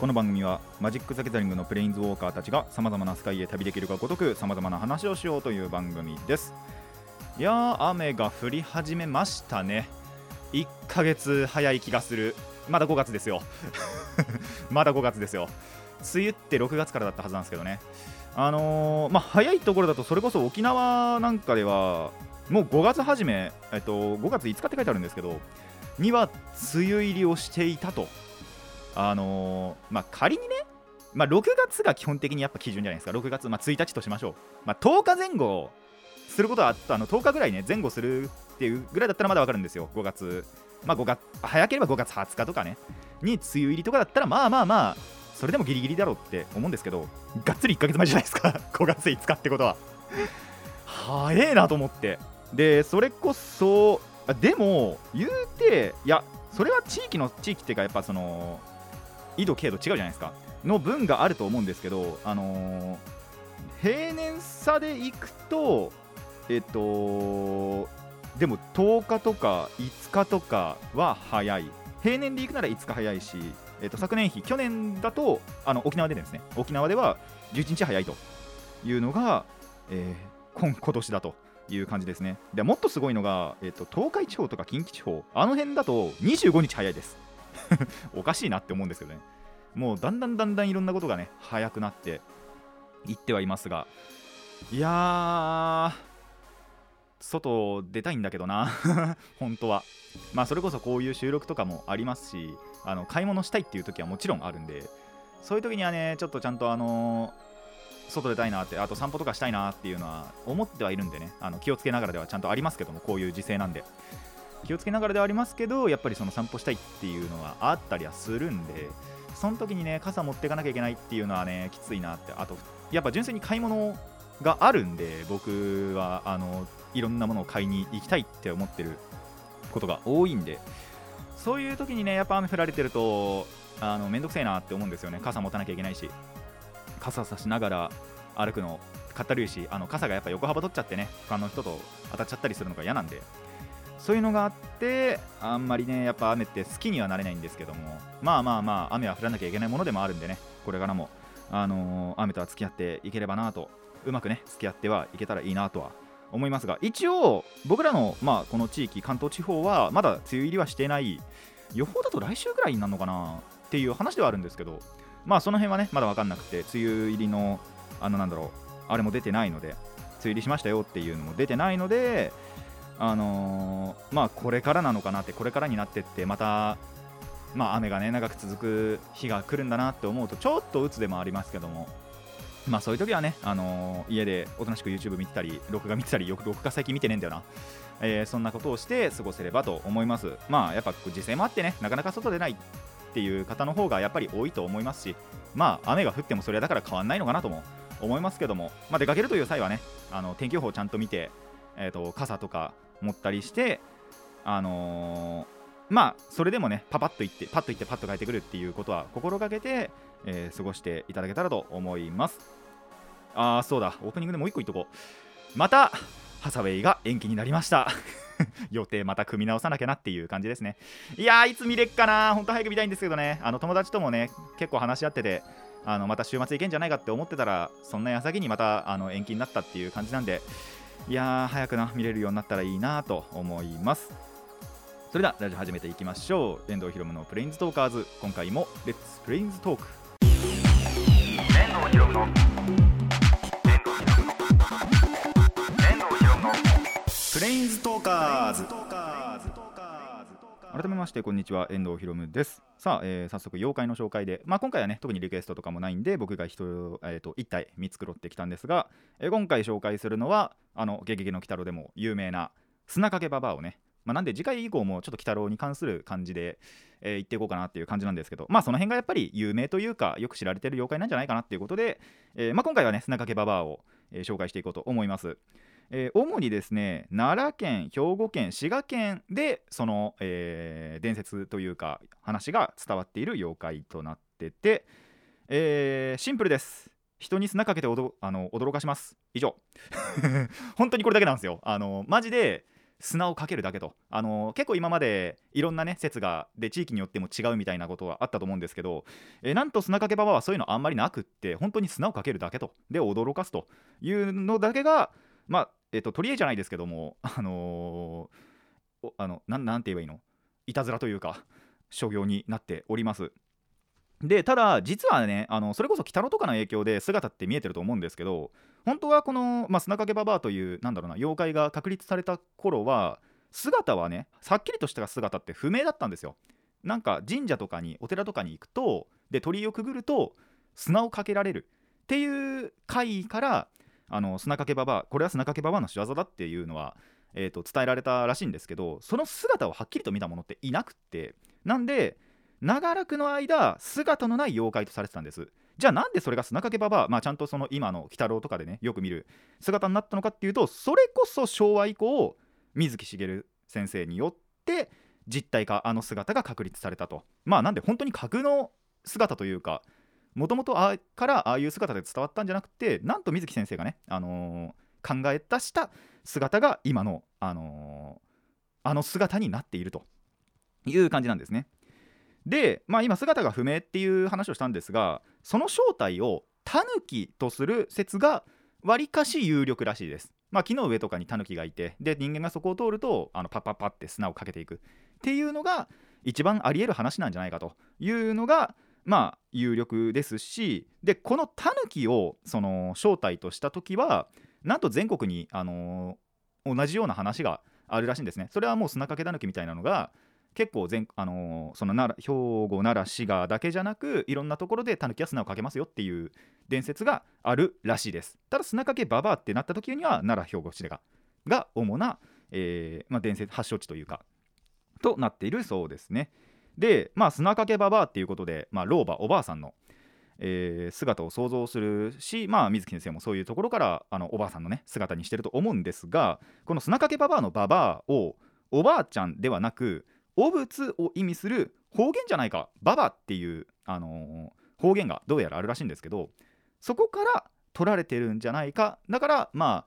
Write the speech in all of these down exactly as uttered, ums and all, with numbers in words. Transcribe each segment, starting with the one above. この番組はマジック・ザ・ギャザリングのプレインズウォーカーたちがさまざまなスカイへ旅できるがごとくさまざまな話をしようという番組です。いやー、雨が降り始めましたね。いっかげつ早い気がする。まだごがつですよまだごがつですよ。梅雨ってろくがつからだったはずなんですけどね。あのー、まあ早いところだとそれこそ沖縄なんかではもうごがつ初め、えっと、ごがついつかって書いてあるんですけどには梅雨入りをしていたと。あのー、まあ仮にね、まあ、ろくがつが基本的にやっぱ基準じゃないですか。ろくがつ、まあ、ついたちとしましょう。まあ、とおかぜん後することはあったのとおかぐらいね、前後するっていうぐらいだったらまだわかるんですよ。ごがつ、まあごがつ、早ければごがつはつかとかねに梅雨入りとかだったらまあまあまあそれでもギリギリだろうって思うんですけど、がっつりいっかげつまえじゃないですかごがついつかってことは早えなと思って。でそれこそあでも言うて、いやそれは地域の地域っていうかやっぱその緯度経度違うじゃないですかの分があると思うんですけど、あのー、平年差でいくとえっとでもとおかとかいつかとかは早い。平年でいくならいつか早いし、えっと、昨年比去年だとあの沖縄でですね、沖縄ではじゅういちにち早いというのが、えー、今, 今年だという感じですね。でもっとすごいのが、えっと、東海地方とか近畿地方あの辺だとにじゅうごにち早いですおかしいなって思うんですけどね。もうだんだんだんだんいろんなことがね早くなっていってはいますが、いや外出たいんだけどな本当はまあそれこそこういう収録とかもありますし、あの買い物したいっていう時はもちろんあるんで、そういう時にはねちょっとちゃんとあの外出たいなって、あと散歩とかしたいなっていうのは思ってはいるんでね、あの気をつけながらではちゃんとありますけども、こういう時勢なんで気をつけながらではありますけど、やっぱりその散歩したいっていうのはあったりはするんで、その時にね傘持っていかなきゃいけないっていうのはねきついなって。あとやっぱ純粋に買い物があるんで、僕はあのいろんなものを買いに行きたいって思ってることが多いんで、そういう時にねやっぱ雨降られてるとあのめんどくせえなって思うんですよね。傘持たなきゃいけないし、傘差しながら歩くのかったるいし、あの傘がやっぱ横幅取っちゃってね他の人と当たっちゃったりするのが嫌なんで、そういうのがあってあんまりねやっぱ雨って好きにはなれないんですけども、まあまあまあ雨は降らなきゃいけないものでもあるんでね、これからも、あのー、雨とは付き合っていければなと、うまくね付き合ってはいけたらいいなとは思いますが、一応僕らの、まあ、この地域関東地方はまだ梅雨入りはしてない。予報だと来週ぐらいになるのかなっていう話ではあるんですけど、まあその辺はねまだ分かんなくて、梅雨入りのあのなんだろうあれも出てないので、梅雨入りしましたよっていうのも出てないので、あのー、まあこれからなのかなって、これからになってってまた、まあ、雨がね長く続く日が来るんだなって思うとちょっと鬱でもありますけども、まあそういう時はね、あのー、家でおとなしく YouTube 見てたり録画見てたり、よく録画最近見てねえんだよな、えー、そんなことをして過ごせればと思います。まあやっぱ時勢もあってねなかなか外出ないっていう方の方がやっぱり多いと思いますし、まあ雨が降ってもそれはだから変わんないのかなとも思いますけども、まあ、出かけるという際はねあの天気予報をちゃんと見て、えー、と傘とか持ったりして、あのー、まあそれでもねパパッと行ってパッと行ってパッと帰ってくるっていうことは心がけて、えー、過ごしていただけたらと思います。あーそうだ、オープニングでもう一個言っとこう。またハサウェイが延期になりました予定また組み直さなきゃなっていう感じですね。いやーいつ見れっかな、ほんと早く見たいんですけどね。あの友達ともね結構話し合ってて、あのまた週末行けんじゃないかって思ってたらそんな矢先にまたあの延期になったっていう感じなんで、いやー早くな見れるようになったらいいなと思います。それではラジオ始めていきましょう。遠藤ひろむのプレインズトーカーズ、今回もレッツプレインズトーク。遠藤ひろむのプレインズトーカーズ。改めましてこんにちは、遠藤ひろむです。さあ、えー、早速妖怪の紹介で、まあ、今回はね特にリクエストとかもないんで僕が いち,、えー、といち体見繕ってきたんですが、えー、今回紹介するのはあのゲゲゲの鬼太郎でも有名な砂かけババアをねまあ、なんで次回以降もちょっと鬼太郎に関する感じで、えー、言っていこうかなっていう感じなんですけど、まあその辺がやっぱり有名というかよく知られてる妖怪なんじゃないかなっていうことで、えーまあ、今回はね砂掛けばばあを、えー、紹介していこうと思います。えー、主にですね奈良県、兵庫県、滋賀県でその、えー、伝説というか話が伝わっている妖怪となってて、えー、シンプルです。人に砂かけておどあの驚かします。以上本当にこれだけなんですよ。あのマジで砂をかけるだけと、あの結構今までいろんなね説がで地域によっても違うみたいなことがあったと思うんですけど、えなんと砂かけばばはそういうのあんまりなくって、本当に砂をかけるだけとで驚かすというのだけが、まあえっと、取り柄じゃないですけども、あのー、あの な, なんて言えばいいのいたずらというか商業になっております。でただ実はね、あのそれこそ鬼太郎とかの影響で姿って見えてると思うんですけど、本当はこの、まあ、砂掛けばばあというなんだろうな妖怪が確立された頃は姿はねはっきりとした姿って不明だったんですよ。なんか神社とかにお寺とかに行くとで鳥居をくぐると砂をかけられるっていう回からあの砂掛けばばあこれは砂掛けばばあの仕業だっていうのは、えーと、伝えられたらしいんですけど、その姿をはっきりと見たものっていなくって、なんで長らくの間姿のない妖怪とされてたんです。じゃあなんでそれが砂掛けばばあ、まあ、ちゃんとその今の鬼太郎とかでねよく見る姿になったのかっていうと、それこそ昭和以降水木しげる先生によって実体化あの姿が確立されたと。まあなんで本当に架空の姿というか、もともとあからああいう姿で伝わったんじゃなくて、なんと水木先生がね、あのー、考え出した姿が今の、あのー、あの姿になっているという感じなんですね。で、まあ、今姿が不明っていう話をしたんですが、その正体をタヌキとする説がわりかし有力らしいです。まあ、木の上とかにタヌキがいて、で人間がそこを通るとあのパッパッパって砂をかけていくっていうのが一番あり得る話なんじゃないかというのがまあ有力ですし、でこのタヌキをその正体とした時はなんと全国に、あのー、同じような話があるらしいんですね。それはもう砂かけタヌキみたいなのが結構全、あのー、その奈良、兵庫、奈良、滋賀だけじゃなくいろんなところでタヌキは砂をかけますよっていう伝説があるらしいです。ただ砂かけばばあってなった時には奈良、兵庫、滋賀が主な、えーまあ、伝説発祥地というかとなっているそうですね。で、まあ、砂かけばばあっていうことで、まあ、老婆おばあさんの、えー、姿を想像するし、まあ、水木先生もそういうところからあのおばあさんの、ね、姿にしてると思うんですが、この砂かけばばあのばばあをおばあちゃんではなくお仏を意味する方言じゃないかばばっていう、あのー、方言がどうやらあるらしいんですけど、そこから取られてるんじゃないか。だからまあ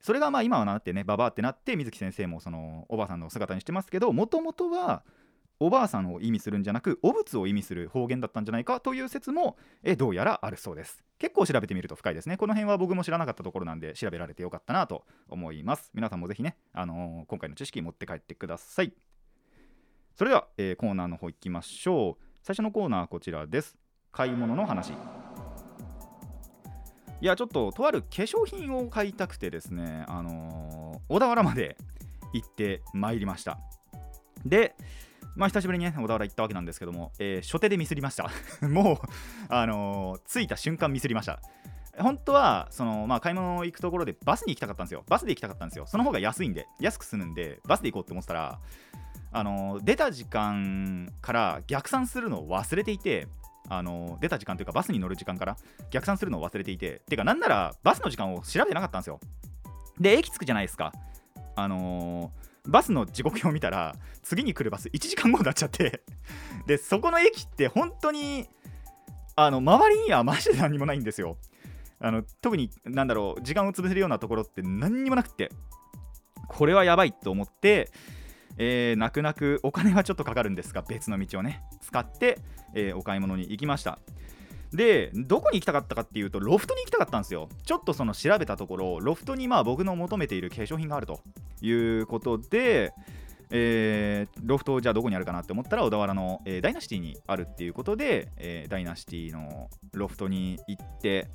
それがまあ今はなってねばばってなって水木先生もそのおばあさんの姿にしてますけど、もともとはおばあさんを意味するんじゃなくお仏を意味する方言だったんじゃないかという説もえどうやらあるそうです。結構調べてみると深いですね。この辺は僕も知らなかったところなんで調べられてよかったなと思います。皆さんもぜひね、あのー、今回の知識持って帰ってください。それでは、えー、コーナーの方行きましょう。最初のコーナーこちらです。買い物の話。いやちょっととある化粧品を買いたくてですね、あのー、小田原まで行ってまいりました。でまあ久しぶりに、ね、小田原行ったわけなんですけども、えー、初手でミスりましたもう、あのー、着いた瞬間ミスりました。本当はその、まあ、買い物行くところでバスに行きたかったんですよ。バスで行きたかったんですよ。その方が安いんで安く済むんでバスで行こうって思ってたら、あのー、出た時間から逆算するのを忘れていて、あのー、出た時間というかバスに乗る時間から逆算するのを忘れていて、てかなんならバスの時間を調べてなかったんですよ。で駅着くじゃないですか。あのーバスの時刻表見たら次に来るバスいちじかんごになっちゃってでそこの駅って本当にあの周りにはマジで何もないんですよ。あの特になんだろう時間を潰せるようなところって何にもなくって、これはやばいと思って、えー、泣く泣くお金はちょっとかかるんですが別の道をね使って、えー、お買い物に行きました。でどこに行きたかったかっていうとロフトに行きたかったんですよ。ちょっとその調べたところロフトにまあ僕の求めている化粧品があるということで、えー、ロフトじゃあどこにあるかなって思ったら小田原の、えー、ダイナシティにあるっていうことで、えー、ダイナシティのロフトに行って、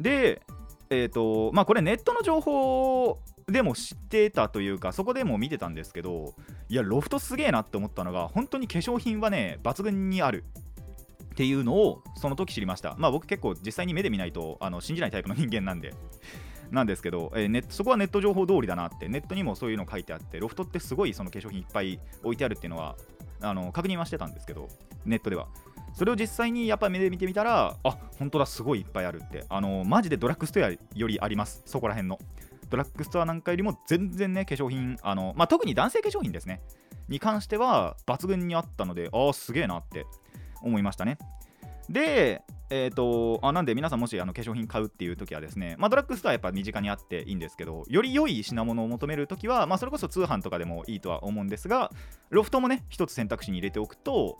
でえっとまあこれネットの情報でも知ってたというかそこでも見てたんですけど、いやロフトすげえなって思ったのが本当に化粧品はね抜群にあるっていうのをその時知りました。まあ僕結構実際に目で見ないとあの信じないタイプの人間なんでなんですけど、えー、ネットそこはネット情報通りだなって、ネットにもそういうの書いてあって、ロフトってすごいその化粧品いっぱい置いてあるっていうのはあの確認はしてたんですけど、ネットではそれを実際にやっぱり目で見てみたら、あ、本当だ、すごいいっぱいあるって、あのマジでドラッグストアよりあります。そこら辺のドラッグストアなんかよりも全然ね、化粧品、あの、まあ、特に男性化粧品ですねに関しては抜群にあったので、ああすげえなって思いましたね。で、えーと、あ、なんで皆さんもしあの化粧品買うっていう時はですね、まあ、ドラッグストアやっぱ身近にあっていいんですけど、より良い品物を求める時は、まあ、それこそ通販とかでもいいとは思うんですが、ロフトもね一つ選択肢に入れておくと、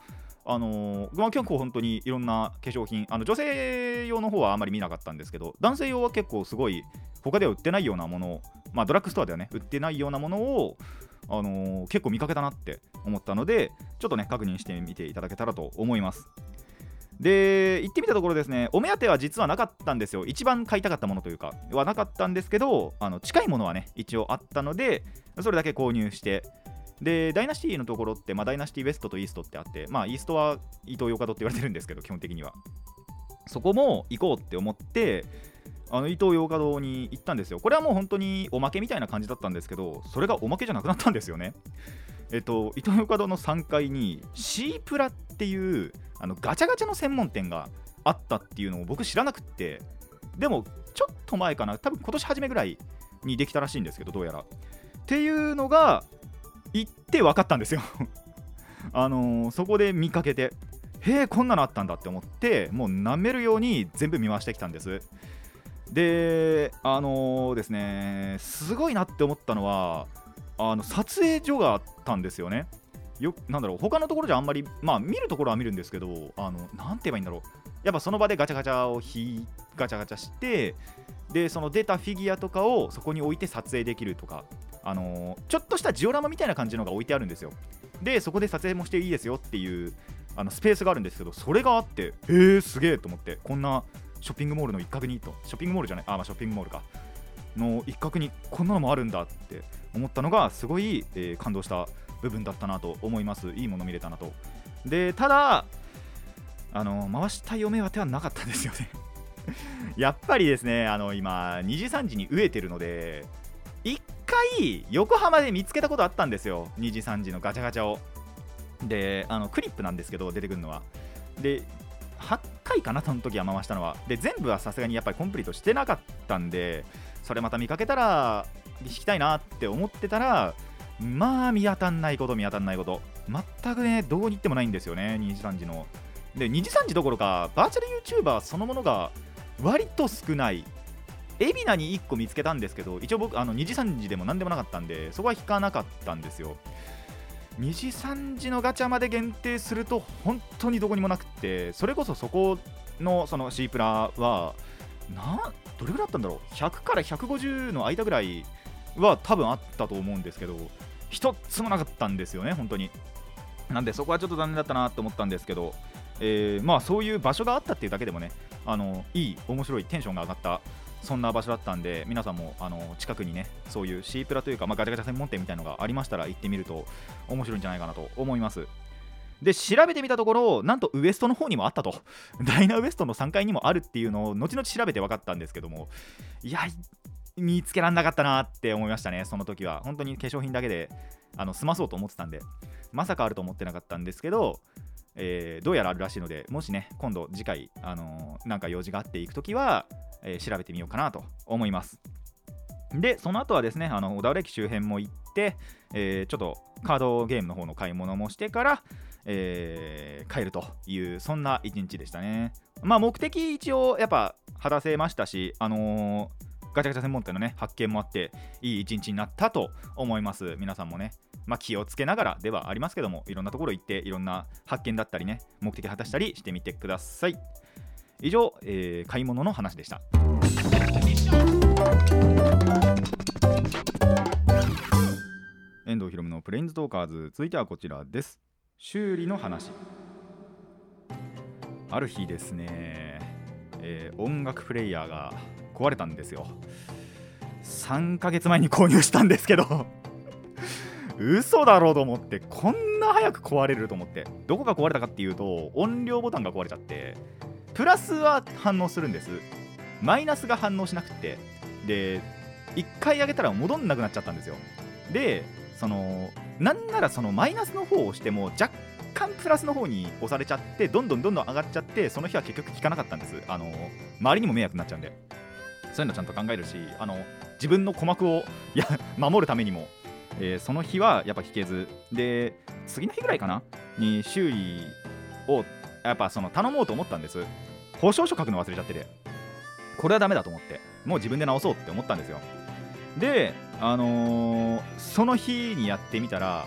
あのーまあ、結構本当にいろんな化粧品、あの女性用の方はあまり見なかったんですけど、男性用は結構すごい他では売ってないようなものを、まあ、ドラッグストアではね売ってないようなものを、あのー、結構見かけたなって思ったので、ちょっとね確認してみていただけたらと思います。で、行ってみたところですね、お目当ては実はなかったんですよ。一番買いたかったものというかはなかったんですけど、あの近いものはね一応あったので、それだけ購入して、でダイナシティのところって、まあ、ダイナシティウエストとイーストってあって、まあイーストはイートーヨーカドって言われてるんですけど、基本的にはそこも行こうって思って、あのイートーヨーカドに行ったんですよ。これはもう本当におまけみたいな感じだったんですけど、それがおまけじゃなくなったんですよね。えっとイートーヨーカドのさんがいにシープラっていうあのガチャガチャの専門店があったっていうのを僕知らなくって、でもちょっと前かな、多分今年初めぐらいにできたらしいんですけど、どうやらっていうのが行って分かったんですよあのー、そこで見かけて、へえこんなのあったんだって思って、もう舐めるように全部見回してきたんです。であのー、ですねすごいなって思ったのは、あの撮影所があったんですよね。よなんだろう、他のところじゃあんまり、まあ見るところは見るんですけど、あのなんて言えばいいんだろう、やっぱその場でガチャガチャをひガチャガチャして、でその出たフィギュアとかをそこに置いて撮影できるとか、あのー、ちょっとしたジオラマみたいな感じのが置いてあるんですよ。でそこで撮影もしていいですよっていうあのスペースがあるんですけど、それがあって、えーすげえと思って、こんなショッピングモールの一角にとショッピングモールじゃないあ、まあショッピングモールかの一角にこんなのもあるんだって思ったのがすごい、えー、感動した部分だったなと思います。いいもの見れたなと。でただあの回したいお目当てはなかったんですよねやっぱりですね、あの今にじさんじに飢えてるので、いっかい横浜で見つけたことあったんですよ、にじさんじのガチャガチャを。であのクリップなんですけど出てくるのは、ではっかいかなその時は回したのは。で全部はさすがにやっぱりコンプリートしてなかったんで、それまた見かけたら引きたいなって思ってたら、まあ見当たんないこと見当たんないこと全くね、どうに行ってもないんですよね、にじさんじの。でにじさんじどころかバーチャル YouTuber そのものが割と少ない。海老名にいっこ見つけたんですけど、一応僕あのにじさんじでも何でもなかったんで、そこは引かなかったんですよ。にじさんじのガチャまで限定すると本当にどこにもなくて、それこそそこのそのシープラはな、どれぐらいあったんだろう、ひゃくからひゃくごじゅうの間ぐらいは多分あったと思うんですけど、一つもなかったんですよね本当に。なんでそこはちょっと残念だったなと思ったんですけど、えー、まあそういう場所があったっていうだけでもね、あのいい面白いテンションが上がったそんな場所だったんで、皆さんもあの近くにねそういうシープラというか、まあ、ガチャガチャ専門店みたいなのがありましたら行ってみると面白いんじゃないかなと思います。で調べてみたところ、なんとウエストの方にもあったと、ダイナウエストのさんがいにもあるっていうのを後々調べて分かったんですけども、いや見つけらんなかったなって思いましたね。その時は本当に化粧品だけであの済まそうと思ってたんで、まさかあると思ってなかったんですけど、えー、どうやらあるらしいので、もしね今度次回、あのー、なんか用事があって行くときは、えー、調べてみようかなと思います。でその後はですね、あの小田原駅周辺も行って、えー、ちょっとカードゲームの方の買い物もしてから、えー、帰るという、そんな一日でしたね。まあ目的一応やっぱ果たせましたし、あのーガチャガチャ専門店のね発見もあって、いい一日になったと思います。皆さんもね、まあ、気をつけながらではありますけども、いろんなところ行っていろんな発見だったりね、目的果たしたりしてみてください。以上、えー、買い物の話でした。遠藤ひろむのプレインズトーカーズ、続いてはこちらです。修理の話。ある日ですね、えー、音楽プレイヤーが壊れたんですよ。さんかげつまえに購入したんですけど嘘だろうと思って、こんな早く壊れると思って。どこが壊れたかっていうと、音量ボタンが壊れちゃって、プラスは反応するんです、マイナスが反応しなくて、でいっかい上げたら戻んなくなっちゃったんですよ。でそのなんならそのマイナスの方をしても若干プラスの方に押されちゃってどんどんどんどん上がっちゃって、その日は結局効かなかったんです。あの周りにも迷惑になっちゃうんで、そういうのちゃんと考えるし、あの自分の鼓膜をいや守るためにも、えー、その日はやっぱ引けずで、次の日ぐらいかなに修理をやっぱその頼もうと思ったんです。保証書書くの忘れちゃってて、これはダメだと思ってもう自分で直そうって思ったんですよ。で、あのー、その日にやってみたら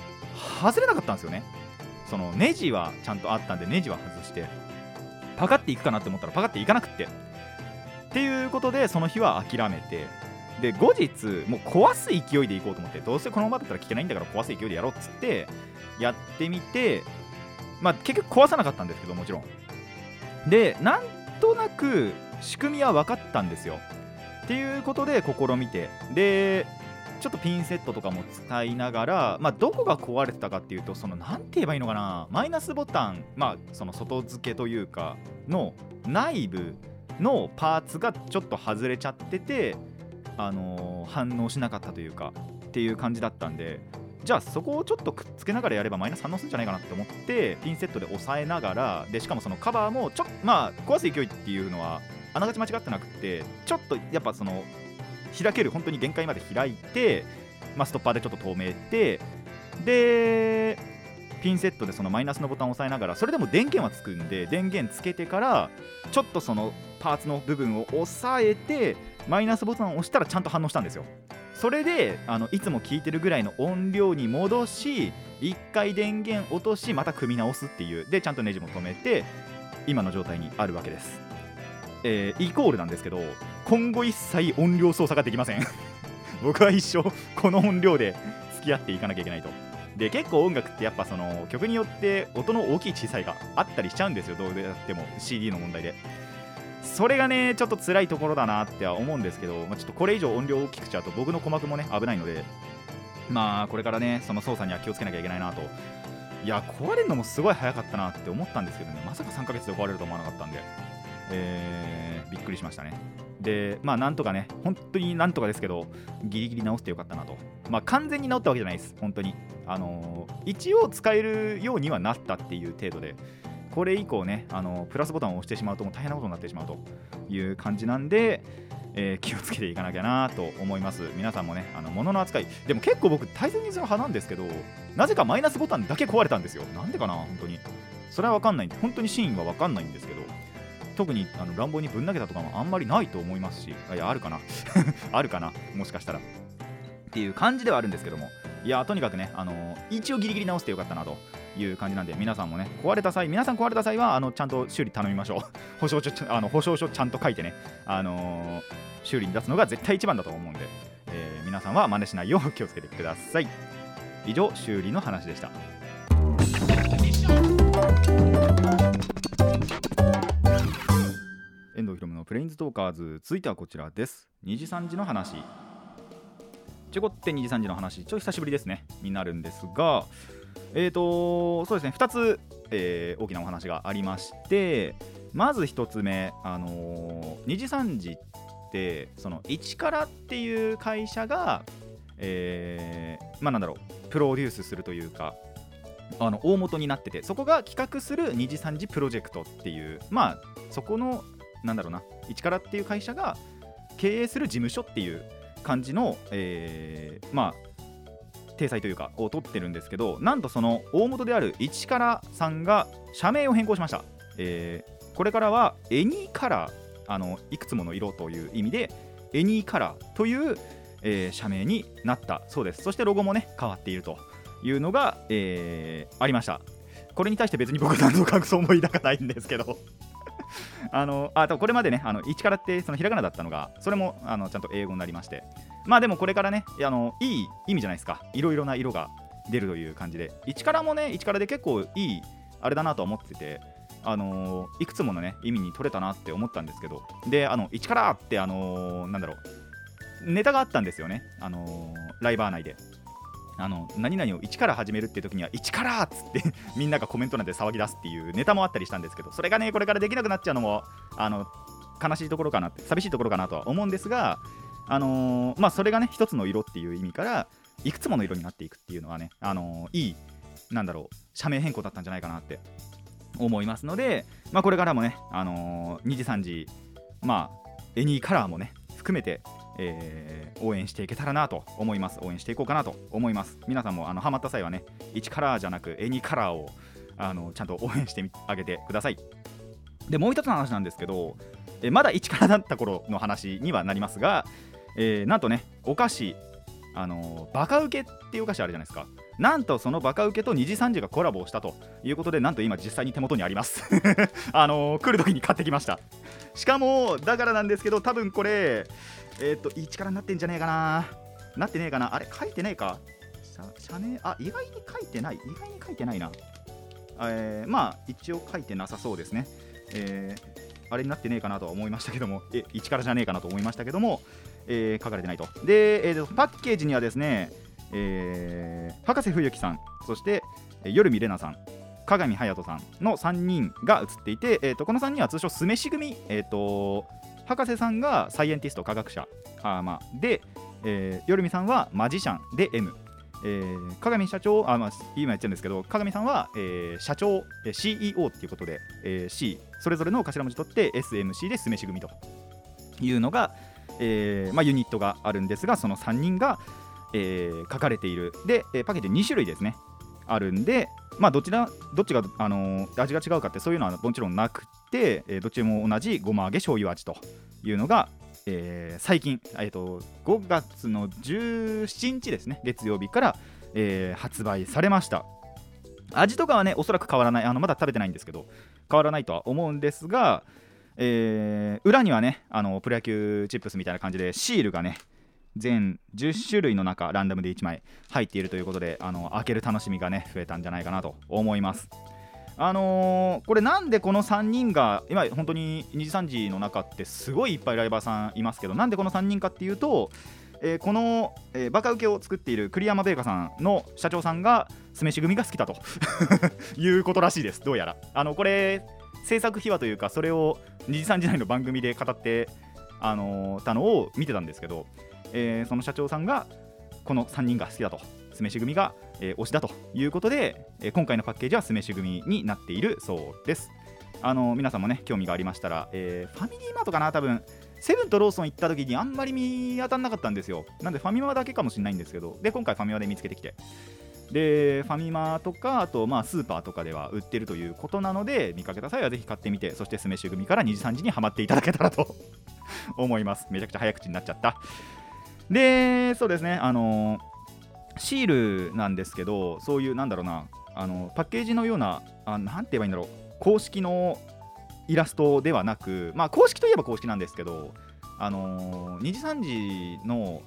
外れなかったんですよね。そのネジはちゃんとあったんでネジは外して、パカっていくかなって思ったらパカっていかなくってっていうことで、その日は諦めて、で後日もう壊す勢いでいこうと思って、どうせこのままだったら聞けないんだから壊す勢いでやろうっつってやってみて、まあ結局壊さなかったんですけどもちろんで、なんとなく仕組みは分かったんですよ。っていうことで試みて、でちょっとピンセットとかも使いながら、まあ、どこが壊れてたかっていうと、そのなんて言えばいいのかな、マイナスボタン、まあ、その外付けというかの内部のパーツがちょっと外れちゃってて、あのー、反応しなかったというかっていう感じだったんで、じゃあそこをちょっとくっつけながらやればマイナス反応するんじゃないかなって思って、ピンセットで押さえながら、でしかもそのカバーもちょっと、まあ、壊す勢いっていうのはあながち間違ってなくて、ちょっとやっぱその開ける本当に限界まで開いて、まあ、ストッパーでちょっと止めて、でピンセットでそのマイナスのボタンを押さえながら、それでも電源はつくんで電源つけてからちょっとそのパーツの部分を押さえてマイナスボタンを押したらちゃんと反応したんですよ。それであのいつも聞いてるぐらいの音量に戻し、いっかい電源落とし、また組み直すっていうで、ちゃんとネジも止めて今の状態にあるわけです。えー、イコールなんですけど、今後一切音量操作ができません僕は一生この音量で付き合っていかなきゃいけないと。で結構音楽ってやっぱその曲によって音の大きい小さいがあったりしちゃうんですよ、どうやっても シーディー の問題で。それがねちょっと辛いところだなっては思うんですけど、まあ、ちょっとこれ以上音量を大きくしちゃうと僕の鼓膜もね危ないので、まあこれからねその操作には気をつけなきゃいけないなと。いや壊れるのもすごい早かったなって思ったんですけどね、まさかさんかげつで壊れると思わなかったんで、えー、びっくりしましたね。でまあなんとかね、本当になんとかですけどギリギリ直してよかったなと。まあ完全に直ったわけじゃないです、本当にあのー、一応使えるようにはなったっていう程度で、これ以降ねあのー、プラスボタンを押してしまうともう大変なことになってしまうという感じなんで、えー、気をつけていかなきゃなと思います。皆さんもねあの物の扱いでも結構僕大切にする派なんですけど、なぜかマイナスボタンだけ壊れたんですよ。なんでかな、本当にそれは分かんない、本当に真意は分かんないんですけど、特にあの乱暴にぶん投げたとかもあんまりないと思いますし、いやあるかなあるかなもしかしたらっていう感じではあるんですけども、いやとにかくね、あのー、一応ギリギリ直してよかったなという感じなんで、皆さんもね壊れた際皆さん壊れた際はあのちゃんと修理頼みましょう保証書あの保証書ちゃんと書いてね、あのー、修理に出すのが絶対一番だと思うんで、えー、皆さんは真似しないよう気をつけてください。以上修理の話でした。遠藤ひろむのプレインズトーカーズ、続いてはこちらです。にじさんじの話、ちょこってにじさんじの話、ちょ久しぶりですねになるんですが、えーとそうですねふたつ、えー、大きなお話がありまして、まずひとつめ、あのー、にじさんじってそのいちからっていう会社が、えー、まあなんだろうプロデュースするというかあの大元になってて、そこが企画するにじさんじプロジェクトっていう、まあそこのなんだろうな、一からっていう会社が経営する事務所っていう感じの、えー、まあ体裁というかを取ってるんですけど、なんとその大元である一からさんが社名を変更しました、えー、これからはエニーカラー、あのいくつもの色という意味でエニーカラーという、えー、社名になったそうです。そしてロゴもね変わっているというのが、えー、ありました。これに対して別に僕何の感想も抱かないんですけどあのあとこれまでねあの一からってそのひらがなだったのが、それもあのちゃんと英語になりまして、まあでもこれからねあのいい意味じゃないですか、いろいろな色が出るという感じで、一からもね一からで結構いいあれだなと思ってて、あのー、いくつものね意味に取れたなって思ったんですけど、であの一からってあのー、なんだろうネタがあったんですよね、あのー、ライバー内であの何々をいちから始めるって時にはいちからっつってみんながコメント欄で騒ぎ出すっていうネタもあったりしたんですけど、それがねこれからできなくなっちゃうのもあの悲しいところかなって、寂しいところかなとは思うんですが、あのーまあ、それがね一つの色っていう意味からいくつもの色になっていくっていうのはね、あのー、いいなんだろう社名変更だったんじゃないかなって思いますので、まあ、これからもね、あのー、にじさんじ、まあ、エニーカラーもね含めて、えー、応援していけたらなと思います。応援していこうかなと思います。皆さんもあのハマった際はねいちカラーじゃなくエニーカラーをあのちゃんと応援してあげてください。でもう一つの話なんですけど、えまだいちカラーだった頃の話にはなりますが、えー、なんとねお菓子、あのー、バカウケっていうお菓子あるじゃないですか。なんとそのバカウケと虹さんじがコラボをしたということで、なんと今実際に手元にありますあのー、来る時に買ってきました。しかもだからなんですけど、多分これえー、っといい力になってんじゃねえかななってねえかなあれ書いてねえか社名、あ意外に書いてない意外に書いてないな、えー、まあ一応書いてなさそうですね。えー、あれになってねえかなとは思いましたけども、えいちからじゃねえかなと思いましたけども、えー、書かれてないと。で、えー、パッケージにはですね、えー、博士冬樹さん、そして夜見玲奈さん、加賀見隼人さんのさんにんが写っていて、えー、とこのさんにんは通称酢飯組、えー、と博士さんがサイエンティスト科学者、あ、まあ、で、えー、夜見さんはマジシャンで M、えー、加賀見社長、あ、まあ、今言ってるんですけど、加賀見さんは、えー、社長 シーイーオー っていうことで、えー、C それぞれの頭文字取って エスエムシー で酢飯組というのが、えーまあ、ユニットがあるんですが、そのさんにんがえー、書かれている。で、えー、パッケージに種類ですねあるんで、まあ、どちらどっちが、あのー、味が違うかってそういうのはもちろんなくて、えー、どっちも同じごま揚げ醤油味というのが、えー、最近、えー、とごがつのじゅうしちにちですね、月曜日から、えー、発売されました。味とかはねおそらく変わらない、あのまだ食べてないんですけど変わらないとは思うんですが、えー、裏にはねあのプロ野球チップスみたいな感じでシールがね全じゅっ種類の中ランダムでいちまい入っているということで、あの開ける楽しみがね増えたんじゃないかなと思います。あのー、これなんでこのさんにんが今本当ににじさんじの中ってすごいいっぱいライバーさんいますけど、なんでこのさんにんかっていうと、えー、この、えー、バカウケを作っている栗山米菓さんの社長さんが酢飯組が好きだということらしいです。どうやらあのこれ制作秘話というか、それをにじさんじ内の番組で語って、あのー、たのを見てたんですけど、えー、その社長さんがこのさんにんが好きだと、酢飯組が、えー、推しだということで、えー、今回のパッケージは酢飯組になっているそうです。あのー、皆さんもね興味がありましたら、えー、ファミリーマートかな、多分セブンとローソン行った時にあんまり見当たんなかったんですよ。なんでファミマだけかもしれないんですけど、で今回ファミマで見つけてきて、でファミマとかあとまあスーパーとかでは売ってるということなので、見かけた際はぜひ買ってみて、そして酢飯組からにじさんじにはまっていただけたらと思います。めちゃくちゃ早口になっちゃった。でそうですね、あのー、シールなんですけど、そういうなんだろうな、あのパッケージのような、あ、なんて言えばいいんだろう、公式のイラストではなく、まあ公式といえば公式なんですけど、あのー、にじさんじの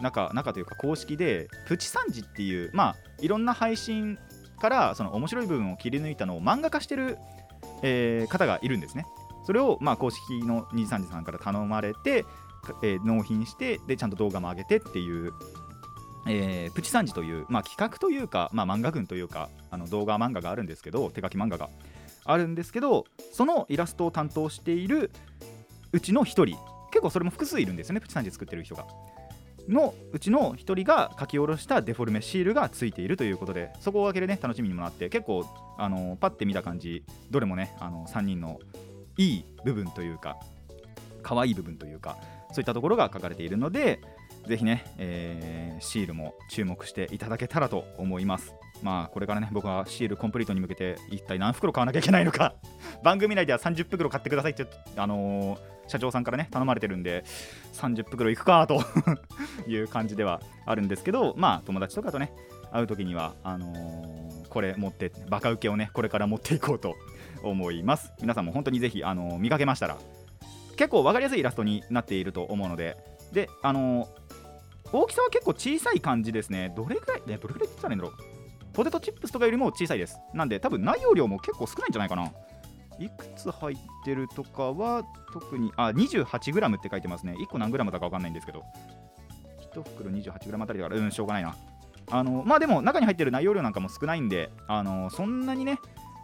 中中というか公式でプチさんじっていう、まあいろんな配信からその面白い部分を切り抜いたのを漫画化してる、えー、方がいるんですね。それをまあ公式のにじさんじさんから頼まれて、えー、納品して、でちゃんと動画も上げてっていう、えー、プチさんじという、まあ、企画というか、まあ、漫画群というか、あの動画漫画があるんですけど、手書き漫画があるんですけど、そのイラストを担当しているうちの一人、結構それも複数いるんですよね、プチさんじ作ってる人がのうちの一人が書き下ろしたデフォルメシールがついているということで、そこを開けるね楽しみにもなって、結構あのパッて見た感じ、どれもねあのさんにんのいい部分というか可愛い部分というか、そういったところが書かれているので、ぜひね、えー、シールも注目していただけたらと思います。まあこれからね僕はシールコンプリートに向けて一体何袋買わなきゃいけないのか番組内ではさんじゅう袋買ってくださいって、あのー、社長さんからね頼まれてるんで、さんじゅう袋いくかという感じではあるんですけど、まあ友達とかとね会う時にはあのー、これ持ってバカウケをねこれから持っていこうと思います。皆さんも本当にぜひ、あのー、見かけましたら結構分かりやすいイラストになっていると思うので、で、あのー、大きさは結構小さい感じですね。どれぐらい、ね、どれぐらいって言ったらいいんだろう。ポテトチップスとかよりも小さいです。なんで多分内容量も結構少ないんじゃないかな。いくつ入ってるとかは特に、あ、にじゅうはちグラム って書いてますね。いっこ何グラムだか分かんないんですけど、いち袋 にじゅうはちグラム あたりだから、うん、しょうがないな。あのー、まあでも中に入ってる内容量なんかも少ないんで、あのー、そんなにね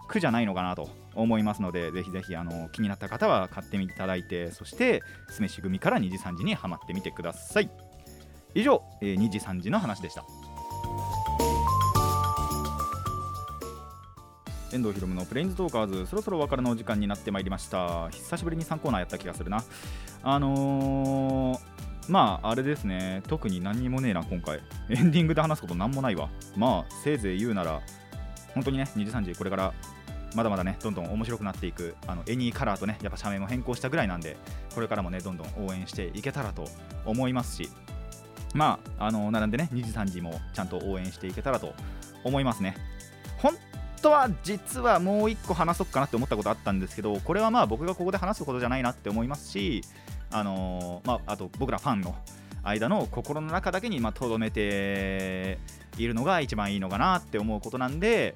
苦じゃないのかなと思いますので、ぜひぜひあの気になった方は買ってみていただいて、そして酢飯組からにじさんじにはまってみてください。以上、えー、にじさんじの話でした。遠藤ひろむのプレインズトーカーズ、そろそろお別れのお時間になってまいりました。久しぶりにさんコーナーやった気がするな。あのー、まああれですね、特に何もねえな今回。エンディングで話すことなんもないわ。まあせいぜい言うなら本当にね、にじさんじこれからまだまだね、どんどん面白くなっていく、あのエニーカラーとね、やっぱ社名も変更したぐらいなんで、これからもねどんどん応援していけたらと思いますし、まああの並んでね、に時さんじもちゃんと応援していけたらと思いますね。本当は実はもう一個話そうかなって思ったことあったんですけど、これはまあ僕がここで話すことじゃないなって思いますし、あのー、まああと僕らファンの間の心の中だけにまあ留めているのが一番いいのかなって思うことなんで、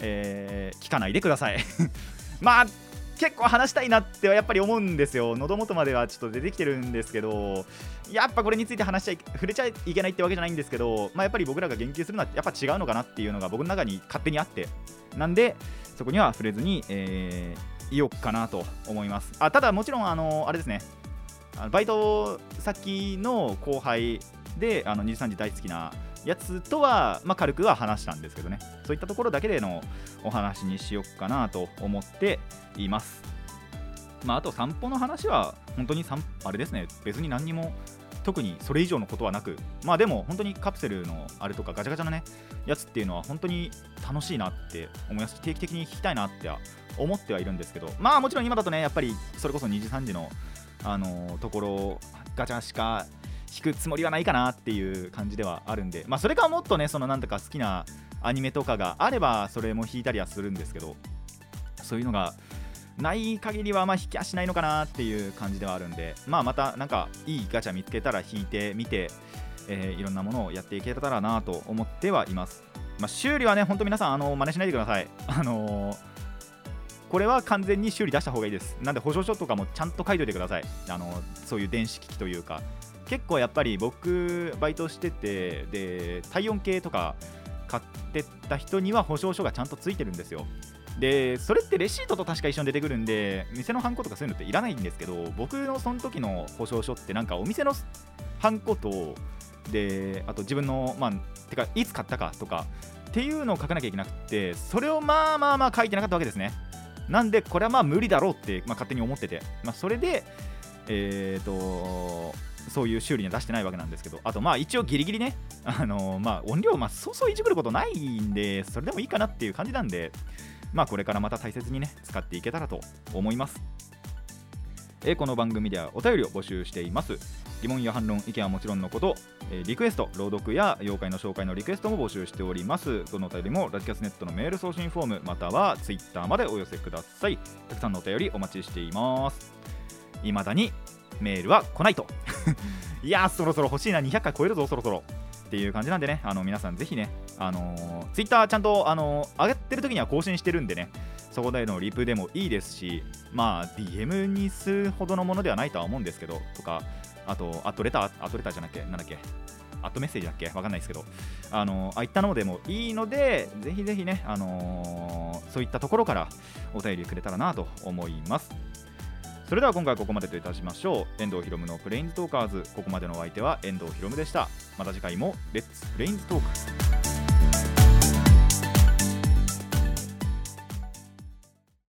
えー、聞かないでください。まあ結構話したいなってはやっぱり思うんですよ。喉元まではちょっと出てきてるんですけど、やっぱこれについて話しちゃい触れちゃいけないってわけじゃないんですけど、まあやっぱり僕らが言及するのはやっぱ違うのかなっていうのが僕の中に勝手にあって、なんでそこには触れずに、えー、いよっかなと思います。あ、ただもちろんあのあれですね、バイト先の後輩であのにじさんじ大好きなやつとは、まあ、軽くは話したんですけどね、そういったところだけでのお話にしようかなと思っています。まあ、あと散歩の話は本当に散あれですね、別に何にも特にそれ以上のことはなく、まあでも本当にカプセルのあれとかガチャガチャのねやつっていうのは本当に楽しいなって思いますし、定期的に聞きたいなっては思ってはいるんですけど、まあもちろん今だとね、やっぱりそれこそにじさんじのあのところをガチャしか引くつもりはないかなっていう感じではあるんで、まあそれかもっとね、そのなんだか好きなアニメとかがあればそれも引いたりはするんですけど、そういうのがない限りはまあ引きはしないのかなっていう感じではあるんで、まあまたなんかいいガチャ見つけたら引いてみて、えー、いろんなものをやっていけたらなと思ってはいます。まあ、修理はね本当皆さんあの真似しないでください。あのーこれは完全に修理出した方がいいです。なんで保証書とかもちゃんと書いておいてください。あのそういう電子機器というか、結構やっぱり僕バイトしてて、で体温計とか買ってた人には保証書がちゃんとついてるんですよ。でそれってレシートと確か一緒に出てくるんで、店のハンコとかそういうのっていらないんですけど、僕のその時の保証書ってなんかお店のハンコと、であと自分のまあてかいつ買ったかとかっていうのを書かなきゃいけなくて、それをまあまあまあ書いてなかったわけですね。なんでこれはまあ無理だろうって、まあ、勝手に思ってて、まあ、それで、えー、とそういう修理には出してないわけなんですけど、あとまあ一応ギリギリね、あのー、まあ音量まあそうそういじくることないんで、それでもいいかなっていう感じなんで、まあこれからまた大切にね使っていけたらと思います。えー、この番組ではお便りを募集しています。疑問や反論、意見はもちろんのこと、えー、リクエスト、朗読や妖怪の紹介のリクエストも募集しております。どのお便りもラジキャスネットのメール送信フォームまたはツイッターまでお寄せください。たくさんのお便りお待ちしています。いまだにメールは来ないと。いやー、そろそろ欲しいな、にひゃっかい超えるぞ、そろそろ。っていう感じなんでね、あの皆さんぜひね、あのー、ツイッターちゃんと、あのー、上げてる時には更新してるんでね、そこでのリプでもいいですし、まあ ディーエム にするほどのものではないとは思うんですけど、とか、あとアットレター、アットレターじゃなくてなんだっけ、アットメッセージだっけ、わかんないですけど、あのああいったのでもいいので、ぜひぜひね、あのー、そういったところからお便りくれたらなと思います。それでは今回はここまでといたしましょう。遠藤ひろむのプレインズトーカーズ、ここまでのお相手は遠藤ひろむでした。また次回もレッツプレインズトーク。